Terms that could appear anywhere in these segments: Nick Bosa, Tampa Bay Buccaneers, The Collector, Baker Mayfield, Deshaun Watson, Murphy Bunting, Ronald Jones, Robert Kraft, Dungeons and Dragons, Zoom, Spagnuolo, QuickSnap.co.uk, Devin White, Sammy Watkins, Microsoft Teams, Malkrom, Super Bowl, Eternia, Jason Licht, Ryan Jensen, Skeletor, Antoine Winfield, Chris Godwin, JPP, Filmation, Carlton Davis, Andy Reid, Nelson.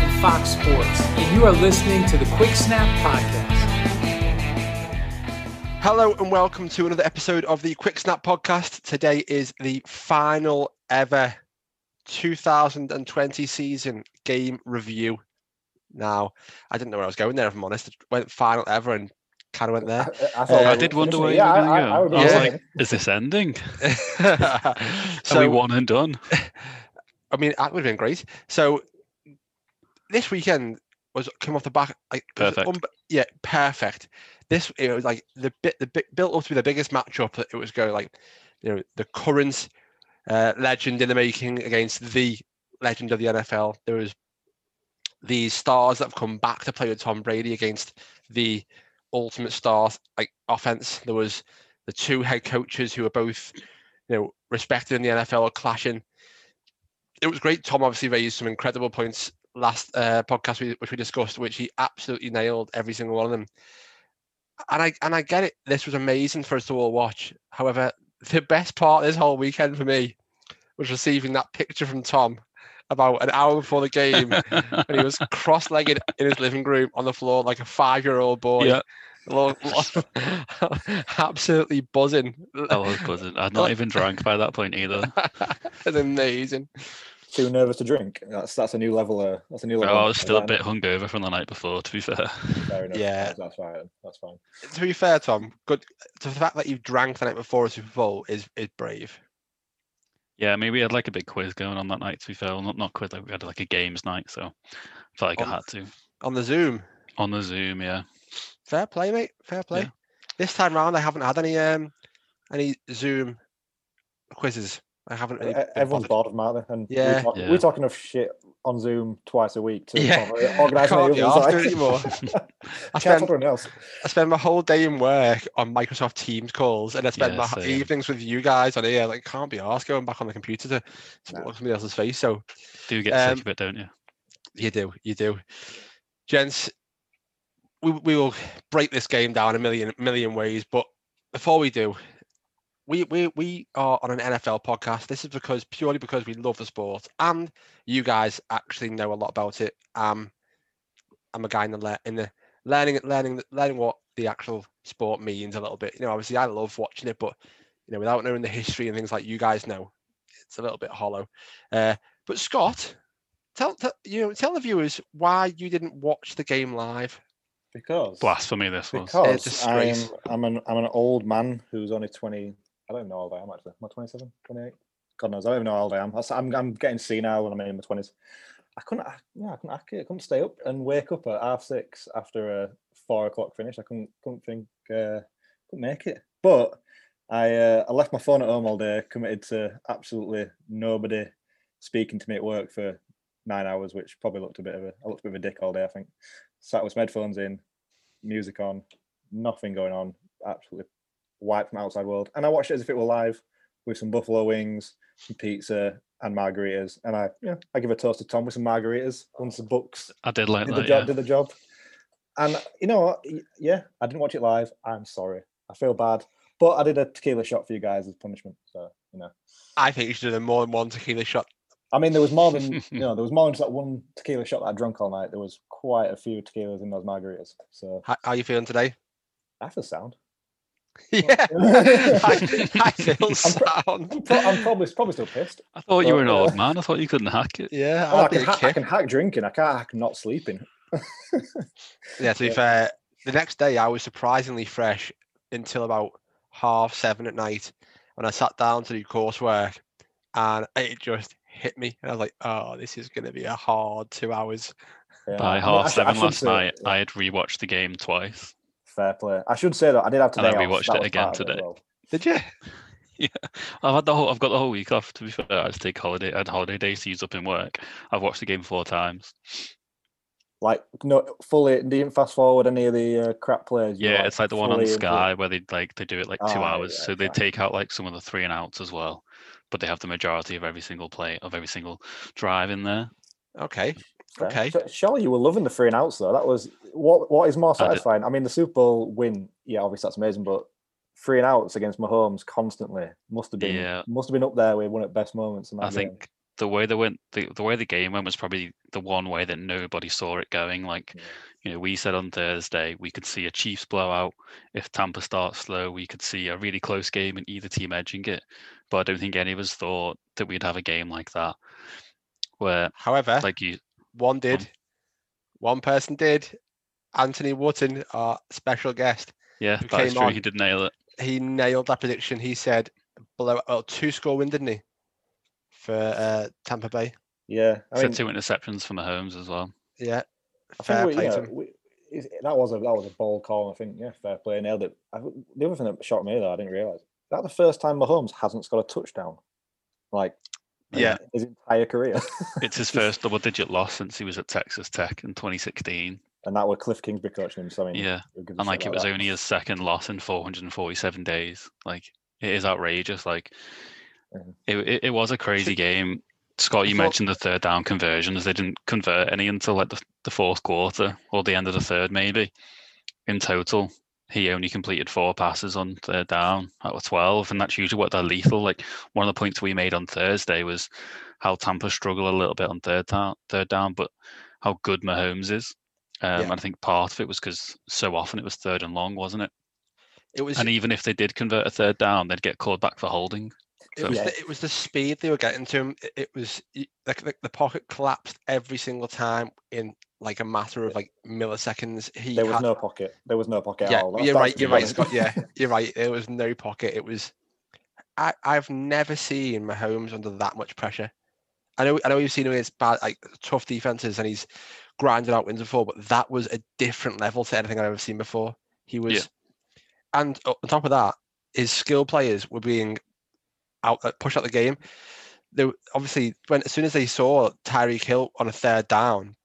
from Fox Sports, and you are listening to the Quick Snap Podcast. Hello and welcome to another episode of the Quick Snap Podcast. Today is the final ever 2020 season game review. Now, I didn't know where I was going there, if I'm honest. I went final ever and kind of went there. I did wonder where you were going to go. I was like, is this ending? So we one and done? I mean, that would have been great. So this weekend came off the back. Like, perfect. Perfect. It was like the built up to be the biggest matchup. It was going like, you know, the current legend in the making against the legend of the NFL. There was these stars that have come back to play with Tom Brady against the ultimate stars, like offense. There was the two head coaches who are both, you know, respected in the NFL, clashing. It was great. Tom obviously raised some incredible points last podcast, which we discussed, which he absolutely nailed every single one of them. And I get it. This was amazing for us to all watch. However, the best part of this whole weekend for me was receiving that picture from Tom about an hour before the game when he was cross-legged in his living room on the floor like a 5-year-old boy. Yeah. Absolutely buzzing. I was buzzing. I'd not even drank by that point either. It's amazing. Too nervous to drink. That's a new level. I was still a bit hungover from the night before, to be fair. Fair enough. Yeah, that's fine. To be fair, Tom, good. So the fact that you drank the night before a Super Bowl is brave. Yeah, I mean, we had like a big quiz going on that night. To be fair, well, not quiz. Like, we had like a games night, so I felt like I had to. On the Zoom, yeah. Fair play, mate. Fair play. Yeah. This time round, I haven't had any Zoom quizzes. I haven't really. Everyone's bothered of Martin, and we talk enough shit on Zoom twice a week to organise anymore. I spend my whole day in work on Microsoft Teams calls, and I spend my evenings with you guys on here. Like, can't be arsed going back on the computer to watch somebody else's face. So, do get sick of it, don't you? You do, gents. We will break this game down a million ways, but before we do. We are on an NFL podcast. This is purely because we love the sport, and you guys actually know a lot about it. I'm a guy in the learning what the actual sport means a little bit. You know, obviously I love watching it, but you know, without knowing the history and things like you guys know, it's a little bit hollow. But Scott, tell the viewers why you didn't watch the game live. Because blasphemy! This was. Because I'm an old man who's only 20. I don't even know how old I am actually. Am I 27, 28? God knows. I don't even know how old I am. I'm getting senile when I'm in my 20s. I couldn't stay up and wake up at 6:30 after a 4:00 finish. I couldn't make it. But I left my phone at home all day, committed to absolutely nobody speaking to me at work for 9 hours, which probably looked a bit of a dick all day, I think. Sat with some headphones in, music on, nothing going on, absolutely wiped from the outside world. And I watched it as if it were live with some buffalo wings, some pizza and margaritas. And I give a toast to Tom with some margaritas, once the books. I did like that, did the job. And you know what? Yeah, I didn't watch it live. I'm sorry. I feel bad. But I did a tequila shot for you guys as punishment. So, you know. I think you should have done more than one tequila shot. I mean, there was more than just that one tequila shot that I drank all night. There was quite a few tequilas in those margaritas. So how are you feeling today? I feel sound. Yeah, I feel sound. I'm probably still pissed. I thought you were an old man. I thought you couldn't hack it. Yeah, I can hack drinking. I can't hack not sleeping. Yeah, to be fair, the next day I was surprisingly fresh until about 7:30 at night when I sat down to do coursework, and it just hit me. And I was like, "Oh, this is going to be a hard 2 hours." Yeah. By 7:30 last night, I had rewatched the game twice. Fair play. I should say that I did have today. And I rewatched it again today. Did you? Yeah, I've got the whole week off. To be fair, I just take holiday. I had holiday days to use up in work. I've watched the game 4 times. Like, no, fully didn't fast forward any of the crap plays. Yeah, it's like the one on Sky where they do it like 2 hours, yeah, so they take out like some of the 3 and outs as well, but they have the majority of every single play of every single drive in there. Okay. So, surely you were loving the 3 and outs though. That was what is more satisfying. I mean, the Super Bowl win, yeah, obviously that's amazing, but 3 and outs against Mahomes constantly must have been up there with one of the best moments in that game. I think. The way the game went was probably the one way that nobody saw it going. Like, you know, we said on Thursday we could see a Chiefs blowout. If Tampa starts slow, we could see a really close game and either team edging it. But I don't think any of us thought that we'd have a game like that. Where, however, one person did. Anthony Wotton, our special guest. Yeah, that's true. He did nail it. He nailed that prediction. He said blowout, 2-score win, didn't he? For Tampa Bay, yeah, I mean, 2 interceptions for Mahomes as well. Yeah, fair play. That was a bold call. I think, yeah, fair play, nailed it. The other thing that shocked me though, I didn't realize that the first time Mahomes hasn't scored a touchdown, like, yeah, his entire career. It's his first double-digit loss since he was at Texas Tech in 2016, and that were Cliff Kingsbury coaching him. So I mean, yeah, and like it was only his second loss in 447 days. Like, it is outrageous. Like. It was a crazy game. Scott, you mentioned the 3rd down conversions. They didn't convert any until like the 4th quarter or the end of the 3rd, maybe. In total, he only completed 4 passes on 3rd down out of 12, and that's usually what they're lethal. Like, one of the points we made on Thursday was how Tampa struggle a little bit on third down, but how good Mahomes is. And I think part of it was because so often it was 3rd and long, wasn't it? It was, and even if they did convert a 3rd down, they'd get called back for holding. It was the speed they were getting to him. It was like the pocket collapsed every single time in like a matter of like milliseconds. There was no pocket at all. You're right, Scott. Yeah, you're right. There was no pocket. It was. I've never seen Mahomes under that much pressure. I know you've seen him against bad, like tough defenses, and he's grinded out wins before. But that was a different level to anything I've ever seen before. He was, and on top of that, his skill players were being. Push out the game. They obviously, as soon as they saw Tyreek Hill on a 3rd down,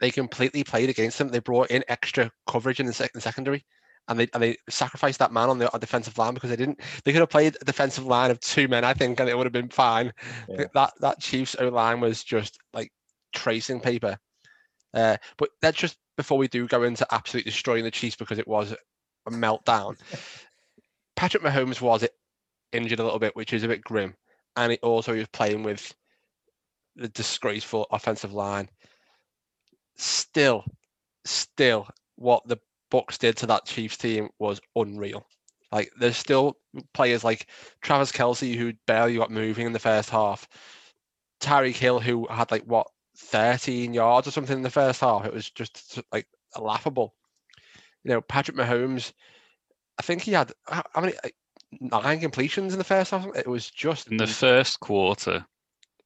they completely played against him. They brought in extra coverage in the secondary, and they sacrificed that man on the defensive line because they didn't. They could have played a defensive line of 2 men, I think, and it would have been fine. Yeah. That Chiefs O line was just like tracing paper. But that's just before we do go into absolutely destroying the Chiefs because it was a meltdown. Patrick Mahomes was injured a little bit, which is a bit grim, and it also he was playing with the disgraceful offensive line. Still, what the Bucs did to that Chiefs team was unreal. Like, there's still players like Travis Kelce who barely got moving in the 1st half, Tyreek Hill who had 13 yards or something in the 1st half. It was just like laughable. You know, Patrick Mahomes, I think he had how many? 9 completions in the 1st half. It was just in the 1st quarter.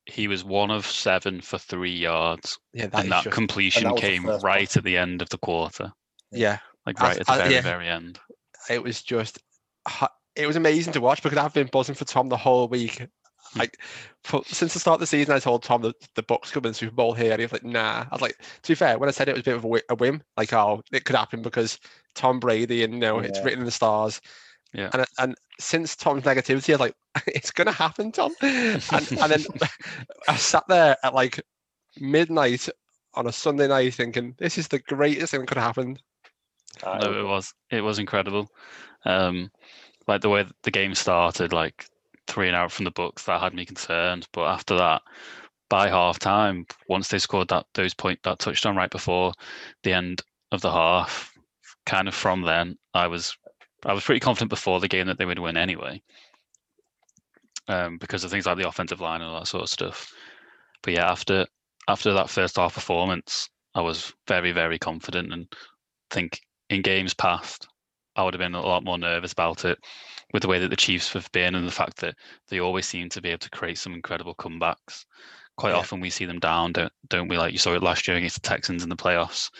He was 1 of 7 for 3 yards, and that completion came right at the end of the quarter. Yeah, like right at the very end. It was amazing to watch because I've been buzzing for Tom the whole week, Since the start of the season, I told Tom that the Bucs could win the Super Bowl here, and he was like, nah. I was like, to be fair, when I said it, it was a bit of a whim, like, oh, it could happen because Tom Brady, and you know, it's written in the stars. Yeah. And since Tom's negativity, I was like, it's going to happen, Tom. And then I sat there at like midnight on a Sunday night thinking, this is the greatest thing that could have happened. No, it was incredible. Like the way the game started, like 3 and out from the Bucs, that had me concerned. But after that, by half time, once they scored that touchdown right before the end of the half, kind of from then, I was pretty confident before the game that they would win anyway, because of things like the offensive line and all that sort of stuff. But yeah, after that first half performance, I was very, very confident, and think in games past, I would have been a lot more nervous about it with the way that the Chiefs have been and the fact that they always seem to be able to create some incredible comebacks. Quite often we see them down, don't we? Like you saw it last year against the Texans in the playoffs.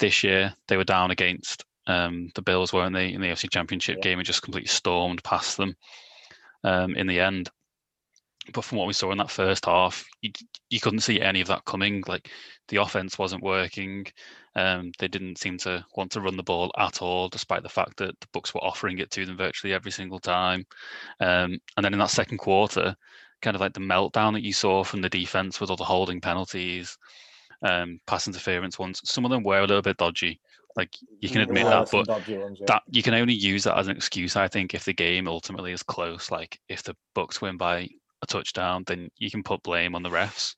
This year, they were down against the Bills, weren't they, in the AFC Championship game, and just completely stormed past them in the end. But from what we saw in that first half, you couldn't see any of that coming. Like the offense wasn't working. They didn't seem to want to run the ball at all, despite the fact that the Bucs were offering it to them virtually every single time. And then in that second quarter, kind of like the meltdown that you saw from the defense with all the holding penalties, pass interference ones. Some of them were a little bit dodgy. Like you can admit that, but that you can only use that as an excuse, I think, if the game ultimately is close. Like if the Bucs win by a touchdown, then you can put blame on the refs.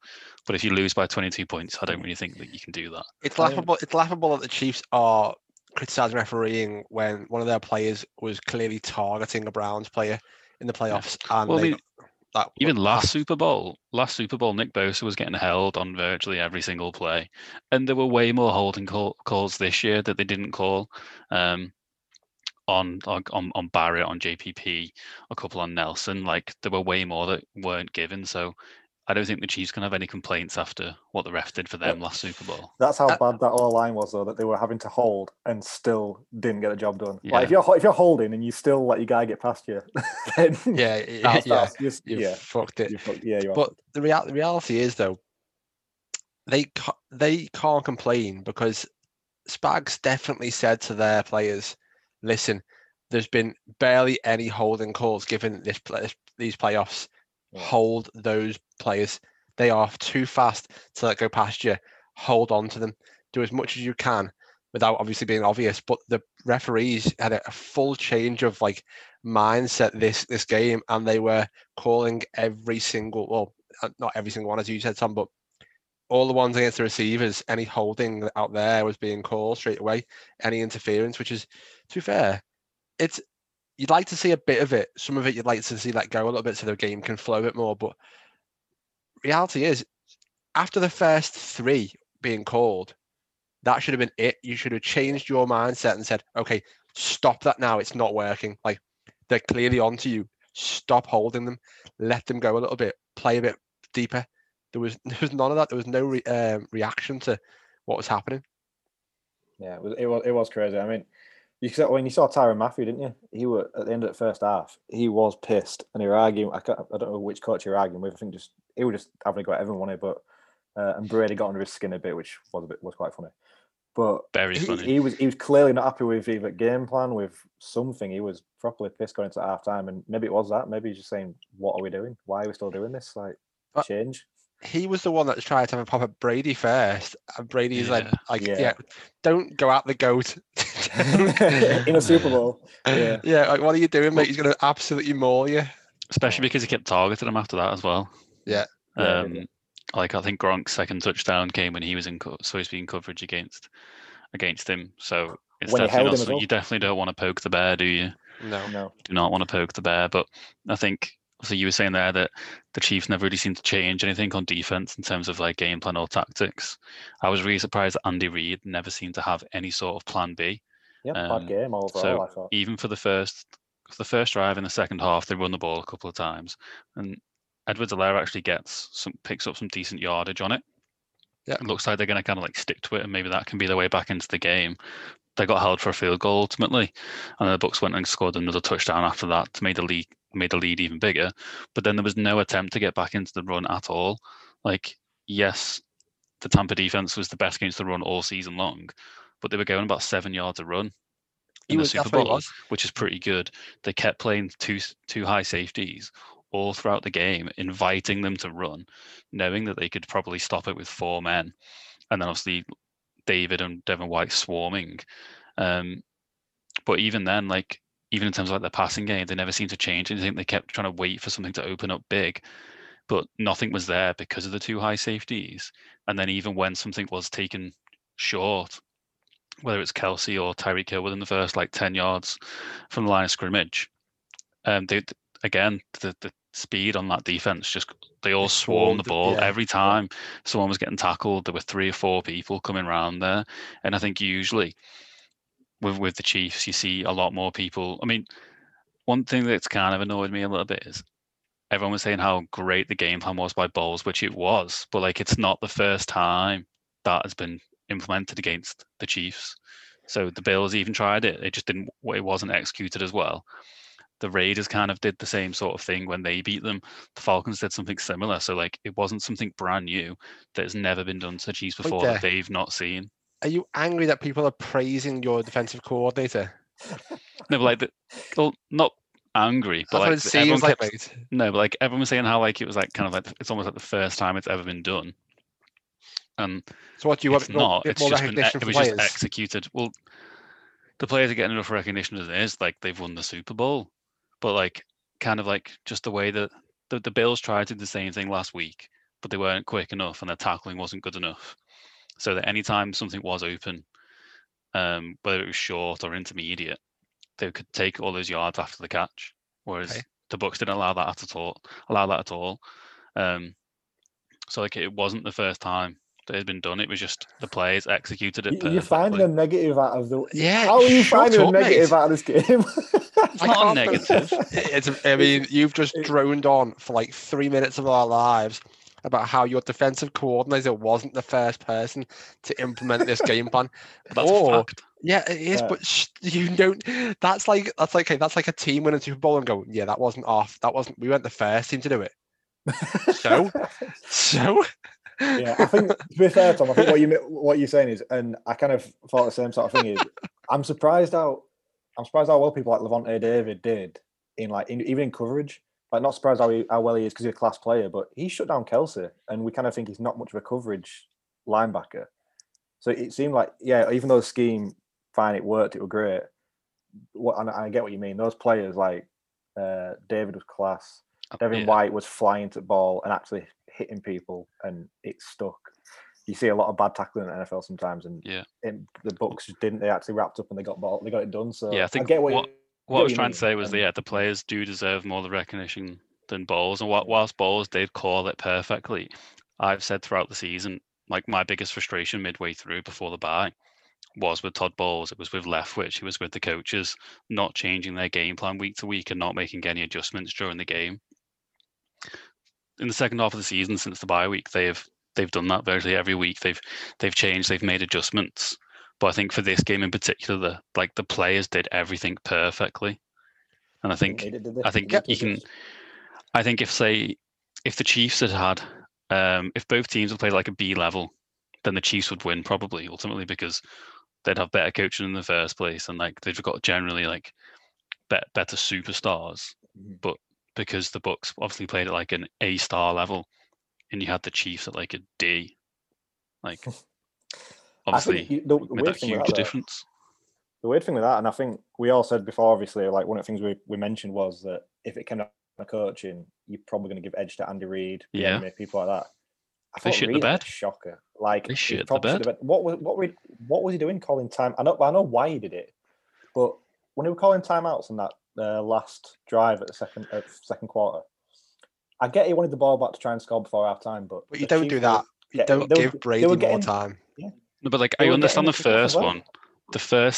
But if you lose by 22 points, I don't really think that you can do that. It's laughable. It's laughable that the Chiefs are criticising refereeing when one of their players was clearly targeting a Browns player in the playoffs. Yeah. And well, last Super Bowl, Nick Bosa was getting held on virtually every single play, and there were way more holding calls this year that they didn't call. On Barrett, on JPP, a couple on Nelson. Like there were way more that weren't given. So I don't think the Chiefs can have any complaints after what the ref did for them last Super Bowl. That's how bad that O-line was, though, that they were having to hold and still didn't get the job done. Yeah. Like if you're holding and you still let your guy get past you, then you fucked it. But the reality is though, they can't complain because Spags definitely said to their players, listen, there's been barely any holding calls given these playoffs. Hold those players. They are too fast to let go past you. Hold on to them. Do as much as you can without obviously being obvious. But the referees had a full change of like mindset this game, and they were calling every single, well, not every single one, as you said, Tom, but all the ones against the receivers, any holding out there was being called straight away, any interference, which is, to be fair, it's you'd like to see a bit of it. Some of it you'd like to see let go a little bit so the game can flow a bit more. But reality is, after the first 3 being called, that should have been it. You should have changed your mindset and said, okay, stop that now. It's not working. Like, they're clearly onto you. Stop holding them. Let them go a little bit. Play a bit deeper. There was none of that. There was no reaction to what was happening. Yeah, it was crazy. I mean, when you saw Tyrann Mathieu, didn't you? He was at the end of the first half. He was pissed, and he were arguing. I don't know which coach you were arguing with. I think he was just having a go at everyone here. But and Brady got under his skin a bit, which was quite funny. But very funny. He was clearly not happy with either game plan, with something. He was properly pissed going into half time, and maybe it was that. Maybe he's just saying, "What are we doing? Why are we still doing this? Like, change." He was the one that tried to have a pop at Brady first, and Brady's don't go at the goat in a Super Bowl. Yeah, like what are you doing, mate? He's going to absolutely maul you. Especially because he kept targeting him after that as well. Yeah. Like I think Gronk's second touchdown came when he was in, so he's been coverage against him. So it's definitely you definitely don't want to poke the bear, do you? No. Do not want to poke the bear, but I think. So you were saying there that the Chiefs never really seemed to change anything on defense in terms of like game plan or tactics. I was really surprised that Andy Reid never seemed to have any sort of plan B. Yeah, bad game overall. So I thought. Even for the first drive in the second half, they run the ball a couple of times, and Edwards-Helaire actually picks up some decent yardage on it. Yeah, it looks like they're going to kind of like stick to it, and maybe that can be their way back into the game. They got held for a field goal ultimately, and the Bucs went and scored another touchdown after that to make the league. made the lead even bigger. But then there was no attempt to get back into the run at all. Like, yes, the Tampa defense was the best against the run all season long, but they were going about 7 yards a run in the Super Bowl, which is pretty good. They kept playing two high safeties all throughout the game, inviting them to run, knowing that they could probably stop it with four men. And then obviously David and Devin White swarming. But even then, like, even in terms of like their passing game, they never seemed to change anything. They kept trying to wait for something to open up big, but nothing was there because of the two high safeties. And then even when something was taken short, whether it's Kelce or Tyreek Hill within the first like 10 yards from the line of scrimmage, the speed on that defense, just they all swarmed the ball. Yeah. Every time someone was getting tackled, there were three or four people coming around there. And I think usually with the Chiefs, you see a lot more people. I mean, one thing that's kind of annoyed me a little bit is everyone was saying how great the game plan was by Bowles, which it was, but like it's not the first time that has been implemented against the Chiefs. So the Bills even tried it. It just didn't, it wasn't executed as well. The Raiders kind of did the same sort of thing when they beat them. The Falcons did something similar. So like it wasn't something brand new that has never been done to the Chiefs before that they've not seen. Are you angry that people are praising your defensive coordinator? No, but like, not angry, but like, everyone was saying how like it was like kind of like it's almost like the first time it's ever been done. And so what do you want? It was just executed. Well, the players are getting enough recognition as it is. Like they've won the Super Bowl, but like kind of like just the way that the Bills tried to do the same thing last week, but they weren't quick enough and their tackling wasn't good enough. So that anytime something was open, whether it was short or intermediate, they could take all those yards after the catch. Whereas the Bucs didn't allow that at all. So like it wasn't the first time that had been done. It was just the players executed it. You're finding a negative out of the. Yeah. How are you finding a negative out of this game? It's not a negative. You've just droned on for like 3 minutes of our lives about how your defensive coordinator wasn't the first person to implement this game plan. That's a fact. Yeah, it is. Yeah. But you don't. That's like a team winning Super Bowl and go, yeah, that wasn't off. We weren't the first team to do it. So. Yeah, I think to be fair, Tom, I think what you're saying is, and I kind of thought the same sort of thing is, I'm surprised how well people like Levante David did even in coverage. Like, not surprised how well he is because he's a class player, but he shut down Kelce, and we kind of think he's not much of a coverage linebacker. So it seemed like, yeah, even though the scheme, fine, it worked, it was great. And I get what you mean. Those players like David was class. Devin White was flying to the ball and actually hitting people, and it stuck. You see a lot of bad tackling in the NFL sometimes, and the Bucs didn't. They actually wrapped up and they got it done. So yeah, I think what I was trying to say was that the players do deserve more the recognition than Bowles. And whilst Bowles did call it perfectly, I've said throughout the season, like my biggest frustration midway through before the bye was with Todd Bowles. It was with Leftwich. It was with the coaches not changing their game plan week to week and not making any adjustments during the game. In the second half of the season, since the bye week, they've done that virtually every week. They've changed. They've made adjustments. But I think for this game in particular, the players did everything perfectly. And I think if the Chiefs had if both teams had played like a B level, then the Chiefs would win probably ultimately because they'd have better coaching in the first place, and like they've got generally like better superstars, but. Because the Bucs obviously played at like an A star level, and you had the Chiefs at like a D, like obviously made that huge difference. The weird thing with that, and I think we all said before, obviously, like one of the things we mentioned was that if it came down to coaching, you're probably going to give edge to Andy Reid, people like that. I thought Reid was a shocker. Like they shit the bed. What was he doing calling time? I know why he did it, but when he was calling timeouts and that. Last drive at the second quarter. I get he wanted the ball back to try and score before half time, but you don't do that. Give Brady more time. Yeah. No, but like I understand the first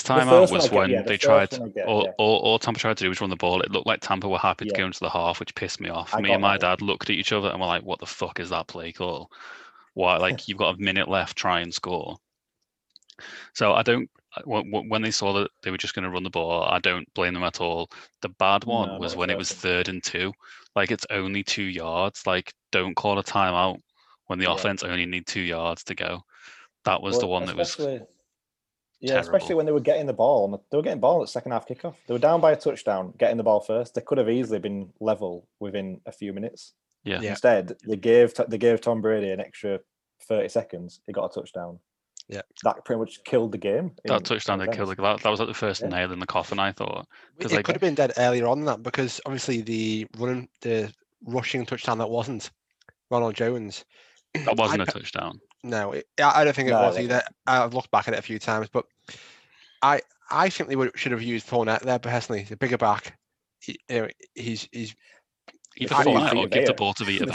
time out was when they tried. All Tampa tried to do was run the ball. It looked like Tampa were happy to go into the half, which pissed me off. Me and my dad looked at each other and were like, "What the fuck is that play call? Why? Like you've got a minute left, try and score." So I don't. when they saw that they were just going to run the ball, I don't blame them at all. The bad one was when it was 3rd and 2. Like, it's only 2 yards. Like, don't call a timeout when the offense only need 2 yards to go. That was the one that was terrible. Yeah, especially when they were getting the ball. They were getting ball at second half kickoff. They were down by a touchdown, getting the ball first. They could have easily been level within a few minutes. Yeah. Instead, they gave Tom Brady an extra 30 seconds. He got a touchdown. Yeah, that pretty much killed the game. That touchdown that killed the game. That was like the first nail in the coffin, I thought. It could have been dead earlier on than that, because obviously the rushing touchdown, that wasn't Ronald Jones. That wasn't a touchdown. No, I don't think it was either. I've looked back at it a few times, but I think they should have used Fournette there personally. The bigger back, he's. Either Fournette or give the ball to Vita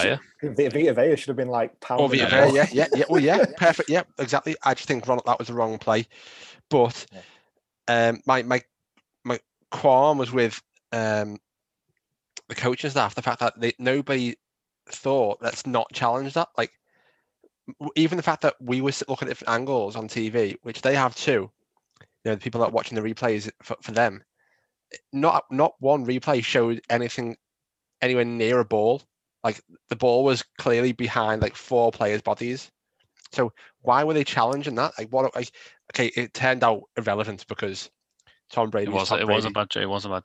Vea. Vita Vea should have been like power. Oh, Vita Vea, yeah. Well, yeah, perfect. Yeah, exactly. I just think Ronald, that was the wrong play. But my qualm was with the coaching staff, the fact that nobody thought, let's not challenge that. Like, even the fact that we were looking at different angles on TV, which they have too, you know, the people that are watching the replays, for them, not one replay showed anything anywhere near a ball. Like, the ball was clearly behind like 4 players' bodies. So why were they challenging that? Like, what? Like, okay, it turned out irrelevant because Tom Brady wasn't a bad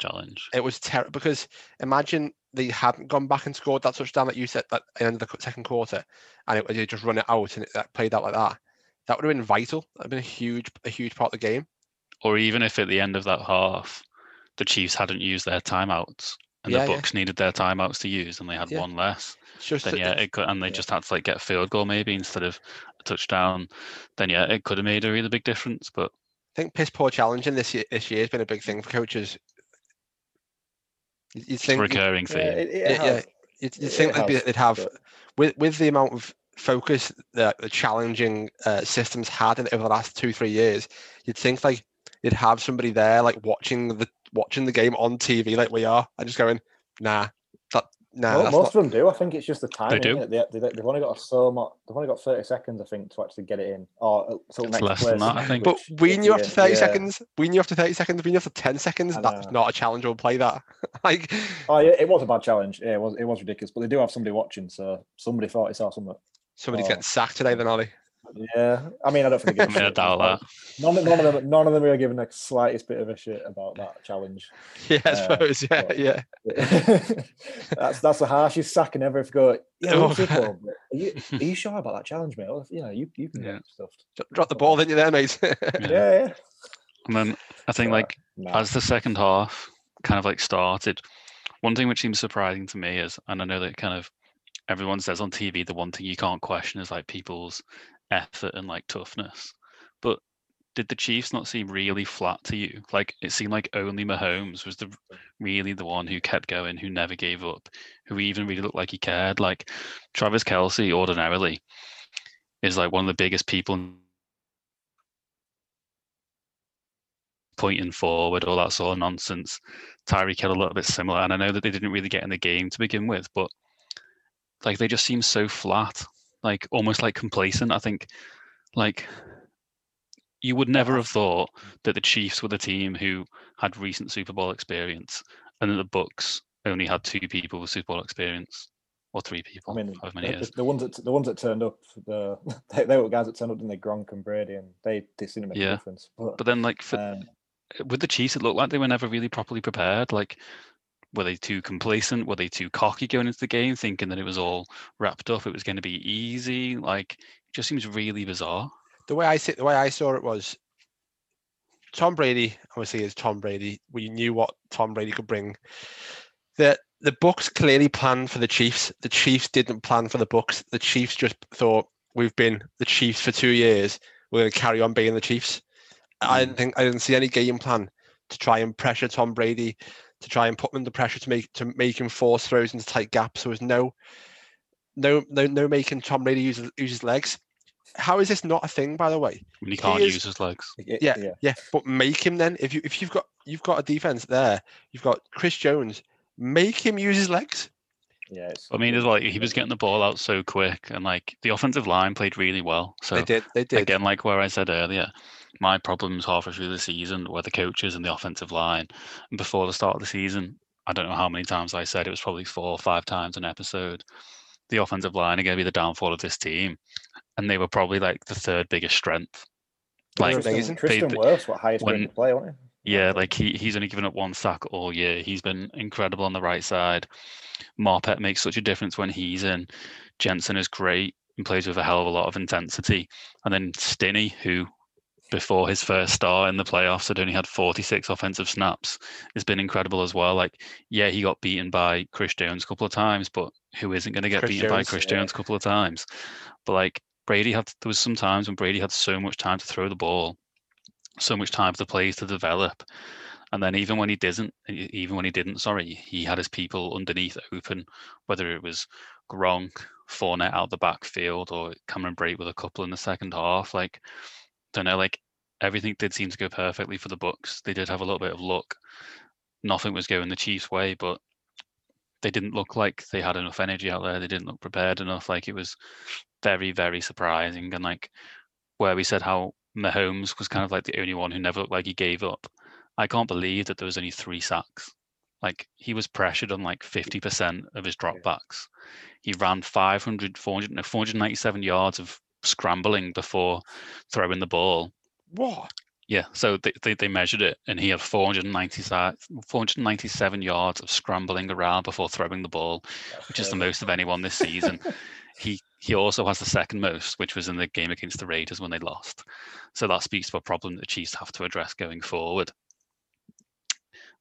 challenge. It was terrible, because imagine they hadn't gone back and scored that touchdown that you said at the end of the second quarter, and they just run it out and it played out like that. That would have been vital. That would have been a huge part of the game. Or even if at the end of that half, the Chiefs hadn't used their timeouts. And the Bucs needed their timeouts to use, and they had one less. They just had to like get a field goal maybe instead of a touchdown. Then it could have made a really big difference. But I think piss poor challenging this year has been a big thing for coaches. You'd think recurring thing. You'd think they'd have with the amount of focus that the challenging systems had over the last 2-3 years. You'd think like you'd have somebody there like watching the game on TV like we are, and just going, most of them do. I think it's just the timing. They do. They've only got they've only got 30 seconds, I think, to actually get it in. Or it's less than that, I think. But we knew after 30 seconds. We knew after 30 seconds. We knew after 10 seconds. That's not a challenge. We'll play that. Like, oh yeah, it was a bad challenge. Yeah, it was ridiculous. But they do have somebody watching, so somebody thought he saw something. Somebody's getting sacked today, then, Ollie. Yeah, I mean, I don't think I doubt that. None of them are giving the slightest bit of a shit about that challenge. Yeah, I suppose. Yeah. That's the harshest sack in ever. If you go, are you sure about that challenge, mate? Yeah, you can get stuffed. Drop the ball, then you're there, mate. yeah. And then I think as the second half kind of like started, one thing which seems surprising to me is, and I know that kind of everyone says on TV, the one thing you can't question is like people's effort and like toughness, but did the Chiefs not seem really flat to you? Like, it seemed like only Mahomes was really the one who kept going, who never gave up, who even really looked like he cared. Like, Travis Kelce ordinarily is like one of the biggest people pointing forward, all that sort of nonsense. Tyreek Hill a little bit similar, and I know that they didn't really get in the game to begin with, but like they just seem so flat. Like, almost like complacent. I think like you would never have thought that the Chiefs were the team who had recent Super Bowl experience, and that the Bucs only had 2 people with Super Bowl experience, or 3 people. I mean, the ones that turned up, they were guys that turned up, didn't they? Gronk and Brady, and they seemed to make a difference. But then like with the Chiefs, it looked like they were never really properly prepared. Like, were they too complacent? Were they too cocky going into the game, thinking that it was all wrapped up? It was going to be easy. Like, it just seems really bizarre. The way I saw it was, Tom Brady obviously is Tom Brady. We knew what Tom Brady could bring. The Bucs clearly planned for the Chiefs. The Chiefs didn't plan for the Bucs. The Chiefs just thought, we've been the Chiefs for 2 years. We're going to carry on being the Chiefs. I didn't see any game plan to try and pressure Tom Brady, to try and put him under pressure, to make him force throws into tight gaps. There was no making Tom Brady use his legs. How is this not a thing, by the way? He can't use his legs. Yeah. But make him then. If you've got a defense there, you've got Chris Jones. Make him use his legs. Yeah. I mean, it's like he was getting the ball out so quick, and like the offensive line played really well. So they did. Again, like where I said earlier, my problems halfway through the season were the coaches and the offensive line. And before the start of the season, I don't know how many times I said it was probably 4 or 5 times an episode. The offensive line are going to be the downfall of this team, and they were probably like the third biggest strength. Like Tristan Wirfs, what highest rated player, wasn't he? Yeah, like he's only given up 1 sack all year. He's been incredible on the right side. Marpet makes such a difference when he's in. Jensen is great and plays with a hell of a lot of intensity. And then Stinney, who before his first start in the playoffs had only had 46 offensive snaps, has been incredible as well. Like, yeah, he got beaten by Chris Jones a couple of times, but who isn't going to get beaten by Chris Jones a couple of times? But like there was some times when Brady had so much time to throw the ball, so much time for the plays to develop. And then even when he didn't, he had his people underneath open, whether it was Gronk, Fournette out the backfield, or Cameron Brate with a couple in the second half. Like, don't know, like everything did seem to go perfectly for the Bucs. They did have a little bit of luck. Nothing was going the Chiefs' way, but they didn't look like they had enough energy out there. They didn't look prepared enough. Like, it was very, very surprising. And like where we said how Mahomes was kind of like the only one who never looked like he gave up, I can't believe that there was only 3 sacks. Like, he was pressured on like 50% of his dropbacks. He ran 497 yards of scrambling before throwing the ball. What? Yeah, so they measured it, and he had 497 yards of scrambling around before throwing the ball, which is the most of anyone this season. He also has the second most, which was in the game against the Raiders when they lost. So that speaks to a problem that the Chiefs have to address going forward.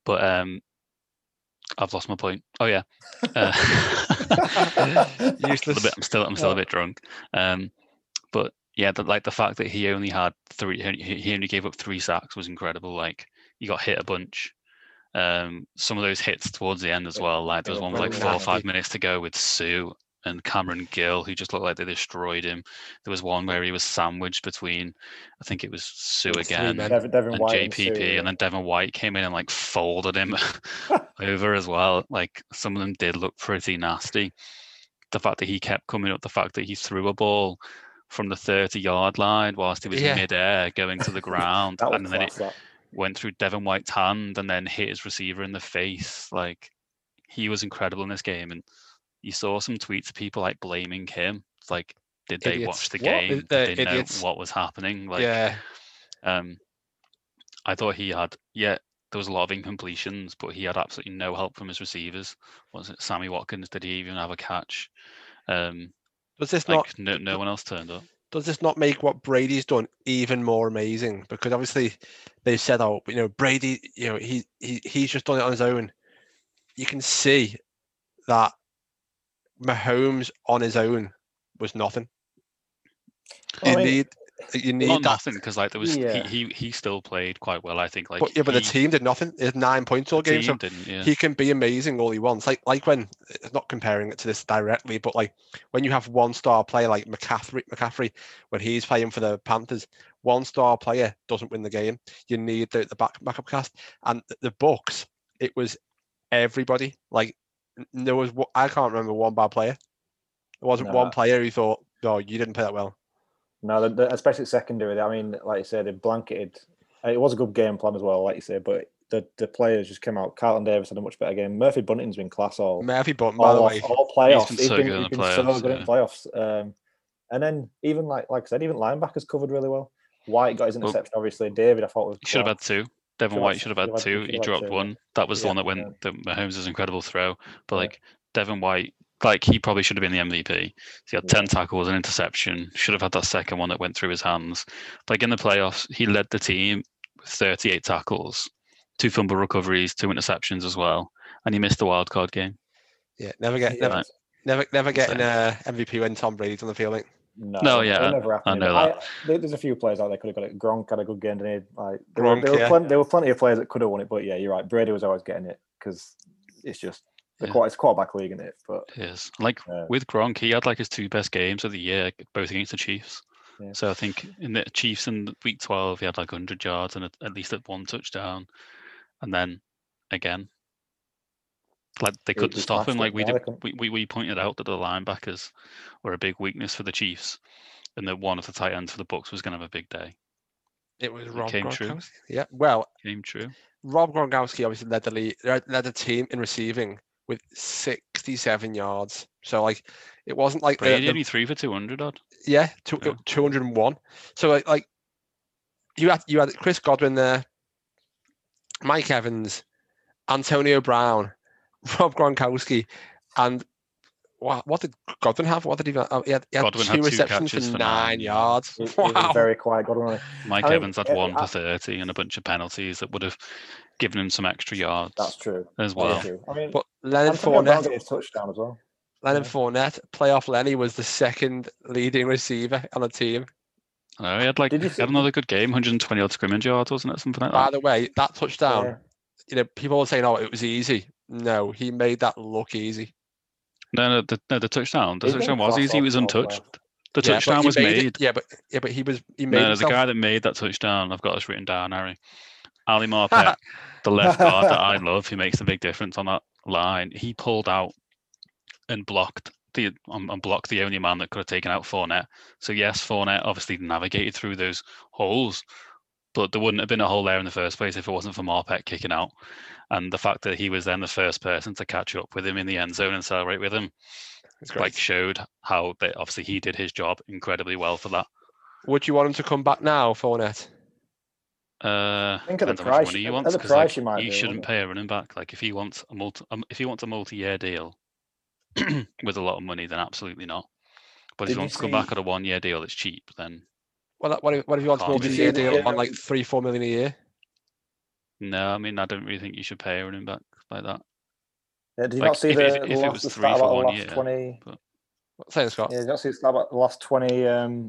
But I've lost my point. Oh yeah, useless. I'm still a bit drunk. But yeah, like the fact that he only had 3, he only gave up 3 sacks was incredible. Like, he got hit a bunch. Some of those hits towards the end as well. Like, there was one with like 4 or 5 minutes to go with Sue and Cameron Gill, who just looked like they destroyed him. There was one where he was sandwiched between, I think it was Sue again, Devin White and JPP, and Sue, yeah. And then Devin White came in and like folded him over as well. Like, some of them did look pretty nasty. The fact that he kept coming up, the fact that he threw a ball from the 30-yard line whilst he was midair going to the ground, and then it went through Devin White's hand and then hit his receiver in the face. Like, he was incredible in this game, and you saw some tweets of people like blaming him. It's like, did they watch the game? Did they know what was happening? Like, I thought he had. Yeah, there was a lot of incompletions, but he had absolutely no help from his receivers. Was it Sammy Watkins? Did he even have a catch? Does this no one else turned up? Does this not make what Brady's done even more amazing? Because obviously they've said, oh, you know, Brady, you know, he's just done it on his own. You can see that Mahomes on his own was nothing. You need nothing, because like there was he still played quite well, I think. Like, but the team did nothing. It was 9 points all game. So he can be amazing all he wants. Like when, not comparing it to this directly, but like when you have 1-star player like McCaffrey, when he's playing for the Panthers, 1-star player doesn't win the game. You need the backup cast. And the Bucs, it was everybody. Like, there was, I can't remember one bad player. There wasn't one player who thought, no, you didn't play that well. No, especially secondary. I mean, like you said, it blanketed. It was a good game plan as well, like you said, but the players just came out. Carlton Davis had a much better game. Murphy Bunting's been class all. Murphy Bunting, by the way. All playoffs. He's been so good in playoffs. And then even, like I said, even linebackers covered really well. White got his interception, obviously. David, I thought, was... He should have had 2. Devin White should have had 2. He dropped 1. That was the one that went... Yeah. Mahomes' incredible throw. But, like, Devin White... Like, he probably should have been the MVP. He had 10 tackles, an interception. Should have had that second one that went through his hands. Like, in the playoffs, he led the team with 38 tackles, 2 fumble recoveries, 2 interceptions as well, and he missed the wild card game. Yeah, never getting MVP when Tom Brady's on the field. Like. No, I know that. There's a few players out there could have got it. Gronk had a good game, didn't he? Like, there were plenty of players that could have won it, but yeah, you're right. Brady was always getting it because it's just. It's quarterback league, isn't it? But yes, like with Gronk, he had like his 2 best games of the year, both against the Chiefs. Yeah. So I think in the Chiefs in week 12, he had like 100 yards and at least one touchdown. And then again, like they couldn't stop him. Like we pointed out that the linebackers were a big weakness for the Chiefs, and that one of the tight ends for the Bucs was going to have a big day. It was Rob Gronkowski. Yeah, well, came true. Rob Gronkowski obviously led the team in receiving with 67 yards. So like, it wasn't like Brady only 3 for 200 odd. Yeah, 201. So like you had Chris Godwin there, Mike Evans, Antonio Brown, Rob Gronkowski, and what did Godwin have? What did he have? He had two receptions for 9 yards. Wow. He was very quiet, Godwin. Mike Evans had one for 30 and a bunch of penalties that would have given him some extra yards. That's true. As well. But Leonard Fournette, his touchdown as well. Leonard Fournette, playoff Lenny, was the second leading receiver on the team. No, he had another good game, 120 odd scrimmage yards, wasn't it? Something like that. By the way, that touchdown, you know, people were saying, "Oh, it was easy." No, he made that look easy. No, the touchdown. The touchdown was easy. He was untouched. The touchdown was made. But he made. No, there's a guy that made that touchdown. I've got this written down, Harry. Ali Marpet, the left guard that I love, who makes a big difference on that line. He pulled out and blocked the only man that could have taken out Fournette. So yes, Fournette obviously navigated through those holes, but there wouldn't have been a hole there in the first place if it wasn't for Marpet kicking out. And the fact that he was then the first person to catch up with him in the end zone and celebrate with him, showed how that obviously he did his job incredibly well for that. Would you want him to come back now, Fournette? I think at the price he wants, because he shouldn't pay a running back. Like if he wants a multi-year deal with a lot of money, then absolutely not. But if he wants to come back at a 1 year deal that's cheap, then well, what if he wants a multi-year deal on like 3-4 million a year? No, I mean I don't really think you should pay a running back like that. Yeah, did you not see the last stat about the last 20? Say it, Scott. Yeah, did you not see the stat about the last 20? I think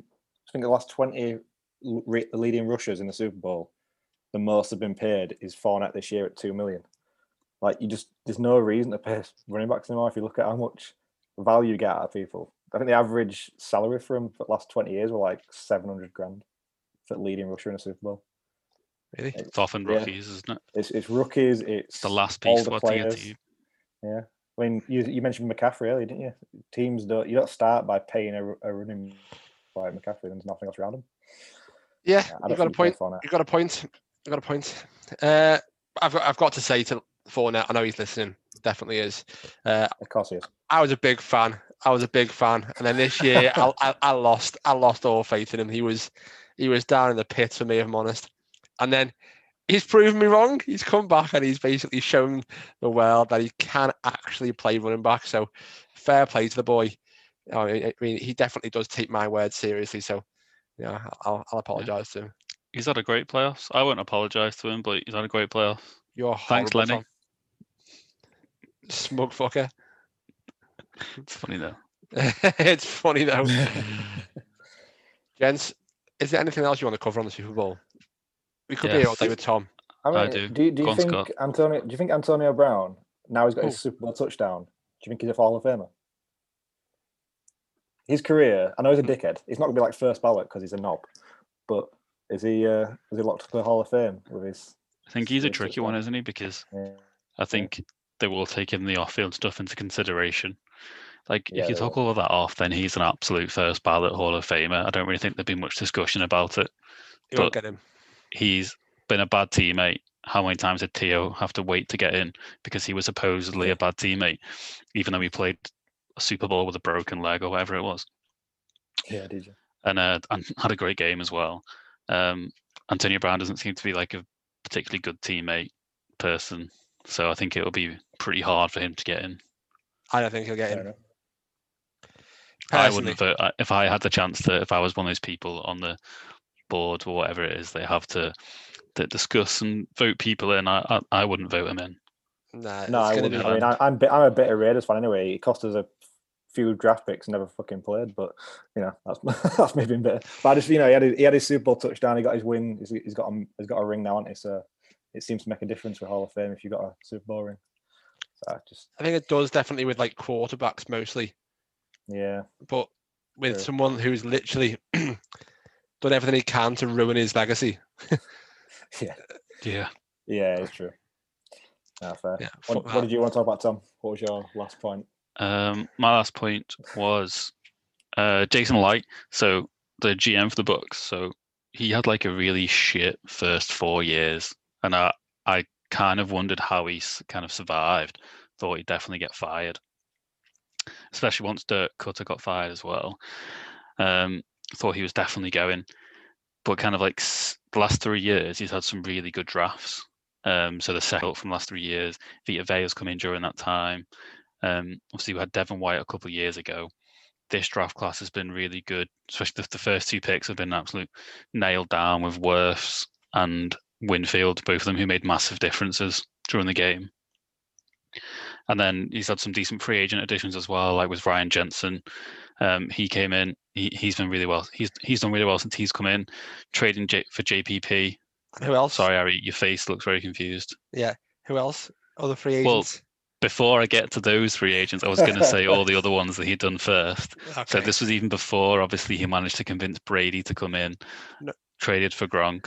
the last 20 leading rushers in the Super Bowl, the most have been paid is Fournette this year at 2 million. Like there's no reason to pay running backs anymore if you look at how much value you get out of people. I think the average salary for him for the last 20 years were like 700 grand for leading rusher in a Super Bowl. Really? It's often rookies, isn't it? It's rookies, it's the last piece of your team. Yeah. I mean, you mentioned McCaffrey earlier, didn't you? You don't start by paying a running by McCaffrey, and there's nothing else around him. Yeah, you've got a point. I've got to say to Fournette, I know he's listening, definitely is. Of course he is. I was a big fan. And then this year I lost all faith in him. He was down in the pits for me, if I'm honest. And then he's proven me wrong. He's come back and he's basically shown the world that he can actually play running back. So fair play to the boy. I mean, he definitely does take my word seriously. So, yeah, I'll apologise to him. He's had a great playoffs. I won't apologise to him, but he's had a great playoff. Thanks, Lenny. Tom. Smug fucker. It's funny though. Gents, is there anything else you want to cover on the Super Bowl? We could be all day with Tom. I mean, I do. Do you think Antonio Brown, now he's got his Super Bowl touchdown, do you think he's a Hall of Famer? His career, I know he's a dickhead. He's not going to be like first ballot because he's a knob. But is he locked up in the Hall of Fame with his? I think he's a tricky one, isn't he? Because I think they will take him the off-field stuff into consideration. Like if you talk all of that off, then he's an absolute first ballot Hall of Famer. I don't really think there'd be much discussion about it. You won't get him. He's been a bad teammate. How many times did Theo have to wait to get in because he was supposedly a bad teammate, even though he played a Super Bowl with a broken leg or whatever it was? Yeah, did you? And had a great game as well. Antonio Brown doesn't seem to be like a particularly good teammate person, so I think it will be pretty hard for him to get in. I don't think he'll get in. I wouldn't vote if I had the chance to. If I was one of those people on the board or whatever it is they have to discuss and vote people in, I wouldn't vote him in. No, I wouldn't. I mean, I'm a bitter Raiders fan anyway. It cost us a few draft picks, never fucking played, but you know that's maybe been better. But I just, you know, he had his Super Bowl touchdown, he got his win, he's got a ring now, hasn't he? So it seems to make a difference for Hall of Fame if you got a Super Bowl ring. So I think it does, definitely with like quarterbacks mostly. Yeah, but with someone who's literally done everything he can to ruin his legacy. Yeah, it's true. No, fair. Yeah, what did you want to talk about, Tom? What was your last point? My last point was Jason Light, so the GM for the Bucs. So he had like a really shit first 4 years, and I kind of wondered how he kind of survived. Thought he'd definitely get fired, especially once Dirk Cutter got fired as well. Thought he was definitely going, but kind of like the last 3 years, he's had some really good drafts. So the second from the last 3 years, Vita Vea has come in during that time. Obviously, we had Devin White a couple of years ago. This draft class has been really good, especially the first two picks have been absolute nailed down with Wirfs and Winfield, both of them who made massive differences during the game. And then he's had some decent free agent additions as well, like with Ryan Jensen. He came in, he's done really well. He's done really well since he's come in, trading for JPP. Who else? Sorry, Ari, your face looks very confused. Yeah, who else? Other free agents? Well, before I get to those free agents, I was going to say all the other ones that he'd done first. Okay. So this was even before, obviously, he managed to convince Brady to come in, traded for Gronk.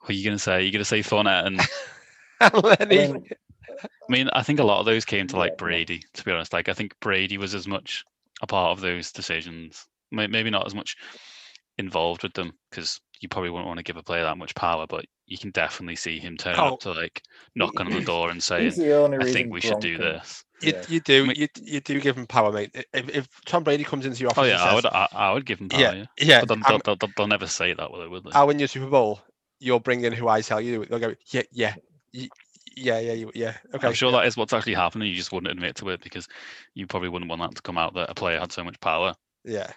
What are you going to say? You're going to say Fournette and... I mean, I think a lot of those came to like Brady, to be honest. Like, I think Brady was as much a part of those decisions, maybe not as much involved with them, because you probably wouldn't want to give a player that much power, but you can definitely see him turn up to like knocking on the door and saying, I think we should do this. You do give him power, mate. If Tom Brady comes into your office, I would give him power. Yeah. But they'll never say that, will they? I'll win your Super Bowl. You'll bring in who I tell you. They'll go, yeah. Okay. I'm sure that is what's actually happening. You just wouldn't admit to it because you probably wouldn't want that to come out that a player had so much power. Yeah.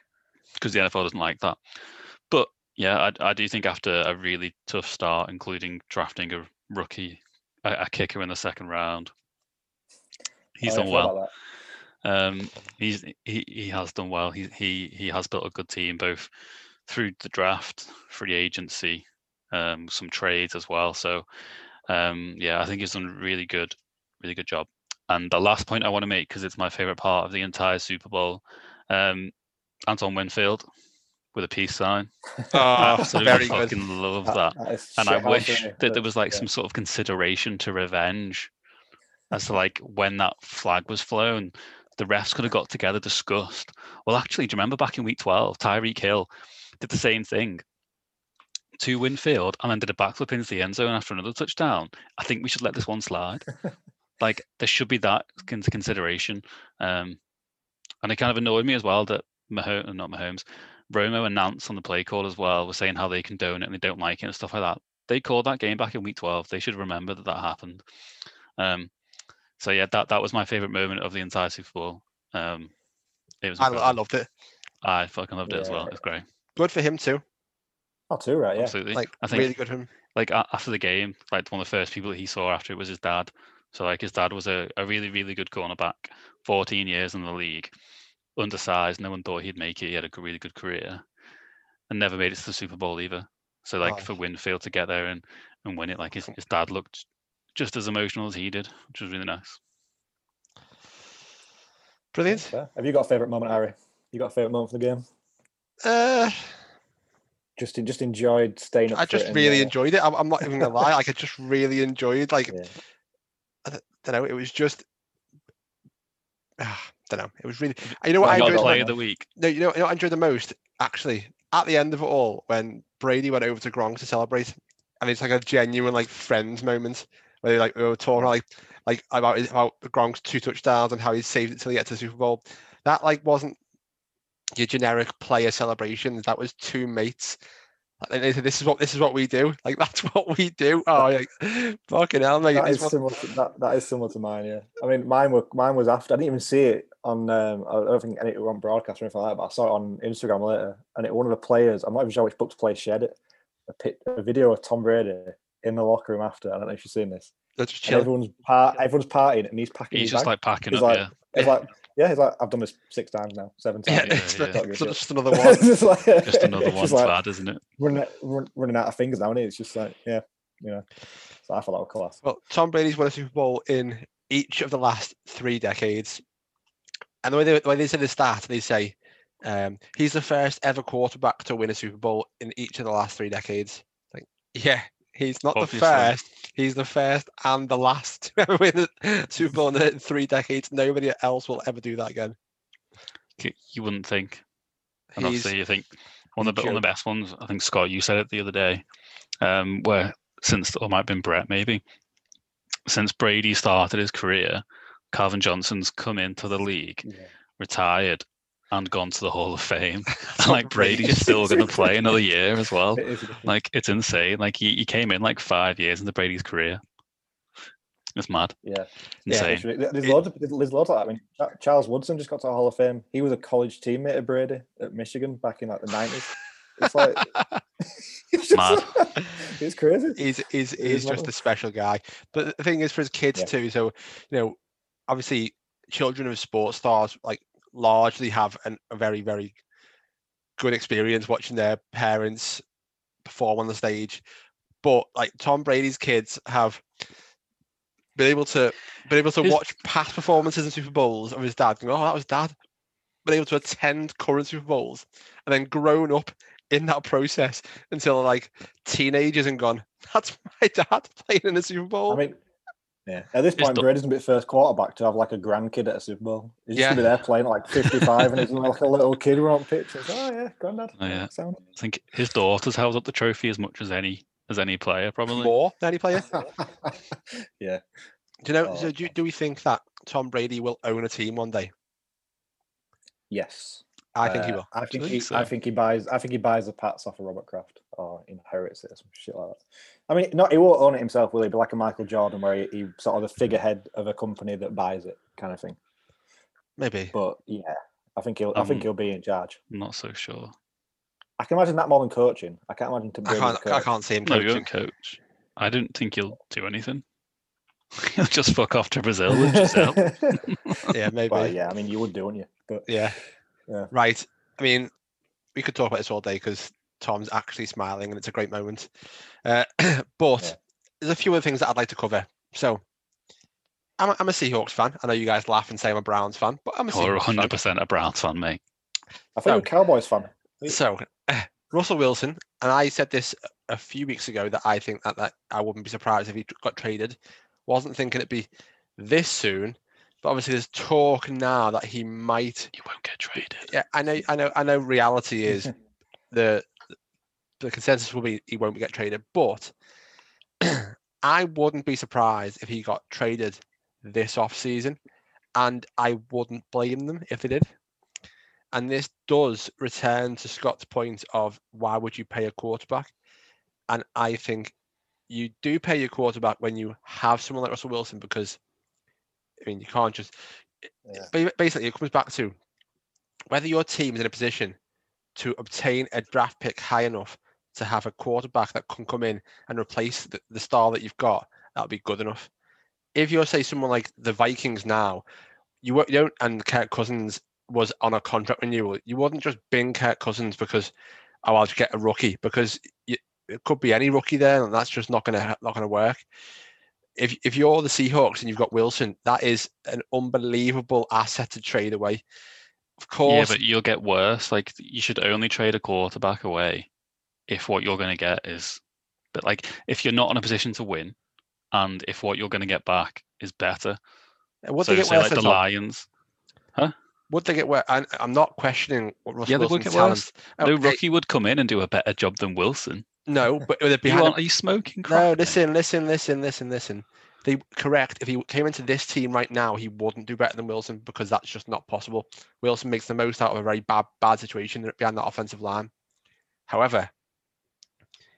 Because the NFL doesn't like that. But yeah, I do think after a really tough start, including drafting a rookie, a kicker in the second round, he's done well. He has done well. He has built a good team both through the draft, free agency, some trades as well. So. I think he's done a really good job. And the last point I want to make, because it's my favourite part of the entire Super Bowl, Antoine Winfield with a peace sign. I absolutely fucking love that. And I wish that there was like some sort of consideration to revenge as to like when that flag was flown, the refs could have got together, discussed. Well, actually, do you remember back in week 12, Tyreek Hill did the same thing to Winfield and then did a backflip into the end zone after another touchdown? I think we should let this one slide. Like, there should be that into consideration. And it kind of annoyed me as well that Romo and Nance on the play call as well were saying how they condone it and they don't like it and stuff like that. They called that game back in week 12. They should remember that happened. That was my favourite moment of the entire Super Bowl. It was I loved it. I fucking loved it as well. It was great. Good for him too. Oh, too, right? Yeah, absolutely. Like, I think really good him. Like after the game, like one of the first people that he saw after it was his dad. So like his dad was a really, really good cornerback, 14 years in the league, undersized. No one thought he'd make it. He had a really good career, and never made it to the Super Bowl either. So like for Winfield to get there and win it, like his dad looked just as emotional as he did, which was really nice. Brilliant. Have you got a favourite moment, Ari? You got a favourite moment for the game? Just enjoyed staying up. I just really enjoyed it. I'm not even gonna lie. Like I just really enjoyed. Like I don't know. It was just. I don't know. It was really. You know what I enjoyed? Play of the week. No, you know what I enjoyed the most actually at the end of it all when Brady went over to Gronk to celebrate, and it's like a genuine like friends moment where they, like we were talking like about Gronk's two touchdowns and how he saved it till he gets to the Super Bowl. That like wasn't your generic player celebrations. That was two mates. And they said, this is what we do. Like that's what we do. Oh, like, fucking hell, mate. That is similar to mine. Yeah, I mean, mine was after. I didn't even see it on. I don't think it was on broadcast or anything like that. But I saw it on Instagram later, and it one of the players. I'm not even sure which Bucks player shared it. A video of Tom Brady in the locker room after. I don't know if you've seen this. That's chilling. Everyone's partying, and he's packing. He's just bags. Like packing he's up. Like, yeah. It's like. Yeah, he's like, I've done this 6 times now, 7 times. Yeah, just another one. Just another one's like, bad, isn't it? Running out of fingers now, and it's just like, yeah, you know. So I thought that was class. Well, Tom Brady's won a Super Bowl in each of the last 3 decades. And the way they say the stat, they say he's the first ever quarterback to win a Super Bowl in each of the last 3 decades. Like, yeah. He's not obviously. The first. He's the first and the last to ever win the Super Bowl in 3 decades. Nobody else will ever do that again. You wouldn't think. And obviously you think One of the best ones, I think, Scott, you said it the other day, since Brady started his career, Calvin Johnson's come into the league, retired, and gone to the Hall of Fame. Like, Brady is still going to play another year as well. Like, it's insane. Like, he came in like 5 years into Brady's career. It's mad. Yeah. Insane. Yeah, there's loads like that. I mean, Charles Woodson just got to the Hall of Fame. He was a college teammate of Brady at Michigan back in like the 90s. It's like... It's mad. It's crazy. He's just a special guy. But the thing is, for his kids too, so, you know, obviously children of sports stars, like, largely have a very, very good experience watching their parents perform on the stage. But like, Tom Brady's kids have been able to watch past performances in Super Bowls of his dad, going, "Oh, that was Dad." Been able to attend current Super Bowls, and then grown up in that process until like teenagers and gone, "That's my dad playing in a Super Bowl." I mean, yeah, at this point, Brady's going to be first quarterback to have like a grandkid at a Super Bowl. He's just going to be there playing at like 55 and he's like a little kid on pitch. It's, "Oh yeah, granddad." Oh, yeah. I think his daughter's held up the trophy as much as any player, probably. More than any player. Yeah. Do you know? So do we think that Tom Brady will own a team one day? Yes, I think he will. I think he buys the Pats off of Robert Kraft, or inherits it, or some shit like that. I mean, he won't own it himself, will he? But like a Michael Jordan, where he sort of the figurehead of a company that buys it, kind of thing. Maybe. But yeah, I think he'll. I think he'll be in charge. I'm not so sure. I can imagine that more than coaching. I can't imagine Tom Brady. I can't see him coaching. No, he won't coach. I don't think he'll do anything. He'll just fuck off to Brazil with Giselle. Yeah, maybe. Well, yeah, I mean, you would do, wouldn't you? But yeah. Right. I mean, we could talk about this all day because Tom's actually smiling and it's a great moment. But there's a few other things that I'd like to cover. So I'm a Seahawks fan. I know you guys laugh and say I'm a Browns fan, but I'm a Seahawks fan. You're 100% a Browns fan, mate. I think you're a Cowboys fan. So Russell Wilson, and I said this a few weeks ago, that I think that I wouldn't be surprised if he got traded. Wasn't thinking it'd be this soon, but obviously there's talk now that he might. He won't get traded. Yeah, I know. Reality is the consensus will be he won't get traded, but I wouldn't be surprised if he got traded this offseason, and I wouldn't blame them if they did. And this does return to Scott's point of why would you pay a quarterback? And I think you do pay your quarterback when you have someone like Russell Wilson, because, I mean, you can't just... Yeah. Basically, it comes back to whether your team is in a position to obtain a draft pick high enough to have a quarterback that can come in and replace the star that you've got, that'll be good enough. If you're, say, someone like the Vikings now, you don't, and Kirk Cousins was on a contract renewal, you wouldn't just bin Kirk Cousins because, "Oh, I'll just get a rookie," because it could be any rookie there, and that's just not gonna work. If you're the Seahawks and you've got Wilson, that is an unbelievable asset to trade away. Of course, yeah, but you'll get worse. Like, you should only trade a quarterback away if what you're going to get is, but like, if you're not in a position to win, and if what you're going to get back is better. What so, they get say worse like the Lions, huh? Would they get worse? I'm not questioning what Russell Wilson's talent. No rookie would come in and do a better job than Wilson. No, but would it be... Are you smoking crack? No, listen. Correct. If he came into this team right now, he wouldn't do better than Wilson, because that's just not possible. Wilson makes the most out of a very bad situation behind that offensive line. However,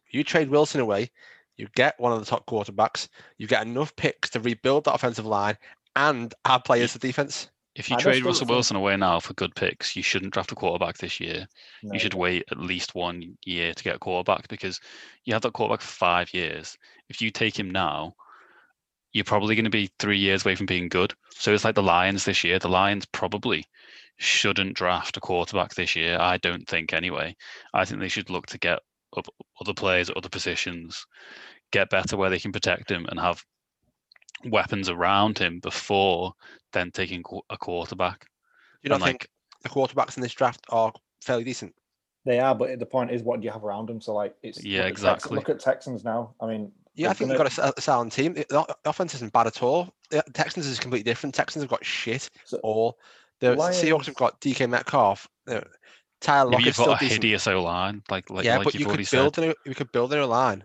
if you trade Wilson away, you get one of the top quarterbacks, you get enough picks to rebuild that offensive line and add players to defense. If you trade Russell Wilson away now for good picks, you shouldn't draft a quarterback this year. No. You should wait at least 1 year to get a quarterback, because you have that quarterback for 5 years. If you take him now, you're probably going to be 3 years away from being good. So it's like the Lions this year. The Lions probably shouldn't draft a quarterback this year, I don't think, anyway. I think they should look to get up other players at other positions, get better where they can protect him and have weapons around him before then taking a quarterback. You don't think the quarterbacks in this draft are fairly decent? They are, but the point is, what do you have around them? So, like, it's exactly. Look at Texans now. I mean, I think they've got a sound team. The offense isn't bad at all. The Texans is completely different. Texans have got shit. The Seahawks have got DK Metcalf. Tyler Lockett's still decent. You've got a hideous O-line. But you could build an O-line.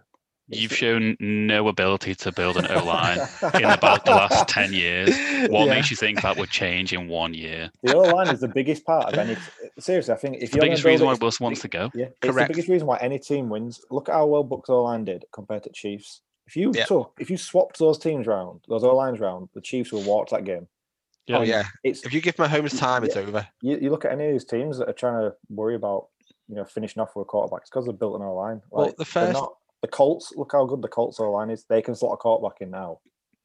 You've shown no ability to build an O-line in about the last 10 years. What makes you think that would change in 1 year? The O-line is the biggest part of any... Seriously, I think... the biggest reason why Wilson wants to go. Yeah, correct. It's the biggest reason why any team wins. Look at how well Bucks O-line did compared to Chiefs. If you swapped those teams round, those O-lines round, the Chiefs will walk that game. Yeah. Oh, yeah. If you give Mahomes time, it's over. You look at any of these teams that are trying to worry about finishing off with a quarterback. It's because they've built an O-line. The Colts, look how good the Colts O-line is. They can slot a quarterback in now.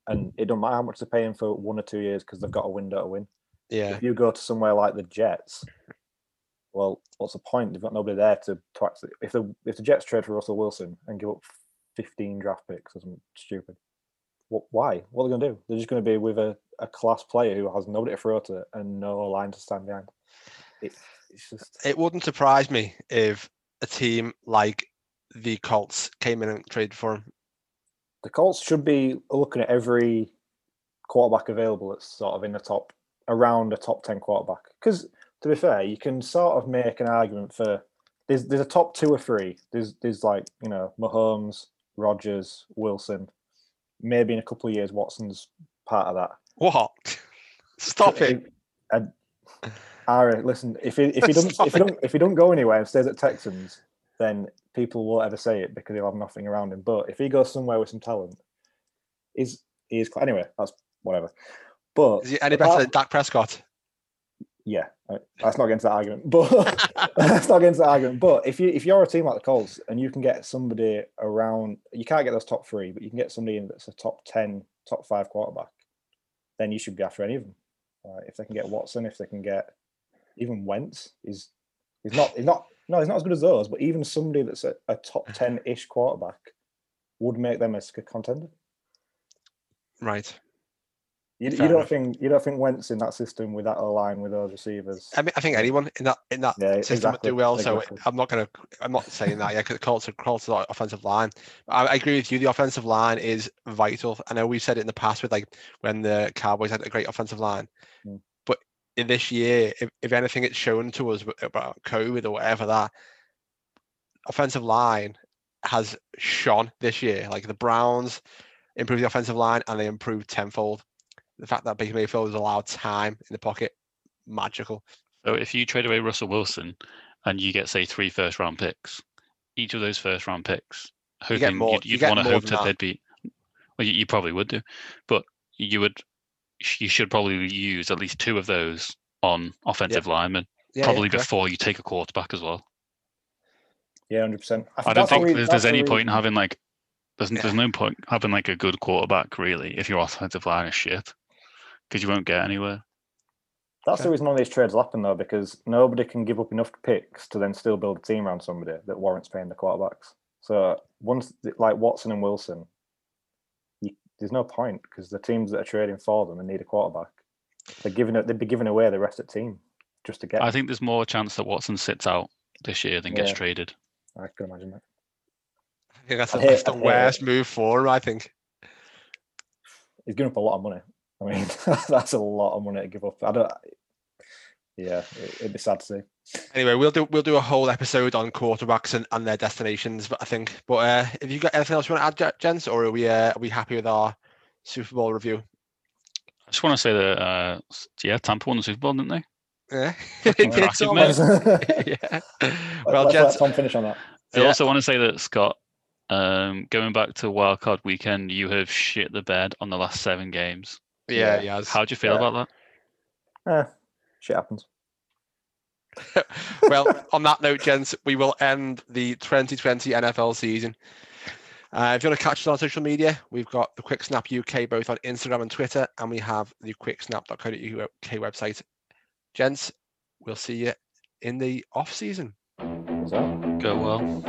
And it doesn't matter how much they're paying for 1 or 2 years because they've got a window to win. Yeah. If you go to somewhere like the Jets, well, what's the point? They've got nobody there to actually... If the Jets trade for Russell Wilson and give up 15 draft picks or something stupid, why? What are they going to do? They're just going to be with a class player who has nobody to throw to and no line to stand behind. It wouldn't surprise me if a team like the Colts came in and traded for him. The Colts should be looking at every quarterback available that's sort of in the top, around a top 10 quarterback. Because, to be fair, you can sort of make an argument for... There's a top 2 or 3. There's like, Mahomes, Rodgers, Wilson. Maybe in a couple of years, Watson's part of that. What? Stop it. Ari, listen, if he doesn't go anywhere and stays at Texans, then people won't ever say it because he'll have nothing around him. But if he goes somewhere with some talent, anyway, that's whatever. But is he any better than Dak Prescott? Yeah, that's not against that argument. But that's not against that argument. But if you're a team like the Colts and you can get somebody around, you can't get those top 3, but you can get somebody in that's a top 10, top 5 quarterback, then you should be after any of them. If they can get Watson, if they can get even Wentz, he's not as good as those. But even somebody that's a top 10-ish quarterback would make them a contender. Right. You don't think Wentz in that system with that O-line with those receivers? I mean, I think anyone in that system would do well. Exactly. So I'm not saying that. Yeah, because Colts are not offensive line. I agree with you. The offensive line is vital. I know we've said it in the past with when the Cowboys had a great offensive line, but in this year, if anything, it's shown to us about COVID or whatever that offensive line has shone this year. Like the Browns improved the offensive line and they improved tenfold. The fact that Baker Mayfield is allowed time in the pocket, magical. So if you trade away Russell Wilson and you get, say, 3 first-round picks, each of those first-round picks, hoping you'd want to hope that they'd be... Well, you probably would do, but you should probably use at least 2 of those on offensive linemen, before you take a quarterback as well. Yeah, 100%. I don't think there's any point in having there's no point having a good quarterback really if your offensive line is shit. Because you won't get anywhere. That's the reason all these trades happen, though, because nobody can give up enough picks to then still build a team around somebody that warrants paying the quarterbacks. So once, like Watson and Wilson, there's no point because the teams that are trading for them and need a quarterback, they'd be giving away the rest of the team just to get. I think there's more chance that Watson sits out this year than gets traded. I can imagine that. I think that's the worst move for him. I think he's giving up a lot of money. I mean, that's a lot of money to give up. It'd be sad to see. Anyway, we'll do a whole episode on quarterbacks and their destinations. But have you got anything else you want to add, gents, or are we happy with our Super Bowl review? I just want to say that Tampa won the Super Bowl, didn't they? Yeah, it's almost. Well, gents, Tom, finish on that. I also want to say that Scott, going back to wildcard weekend, you have shit the bed on the last 7 games. Yeah, yeah. How do you feel about that? Shit happens. Well, on that note, gents, we will end the 2020 NFL season. If you want to catch us on social media, we've got the Quick Snap UK both on Instagram and Twitter, and we have the quicksnap.co.uk website. Gents, we'll see you in the off season. Go well.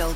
Official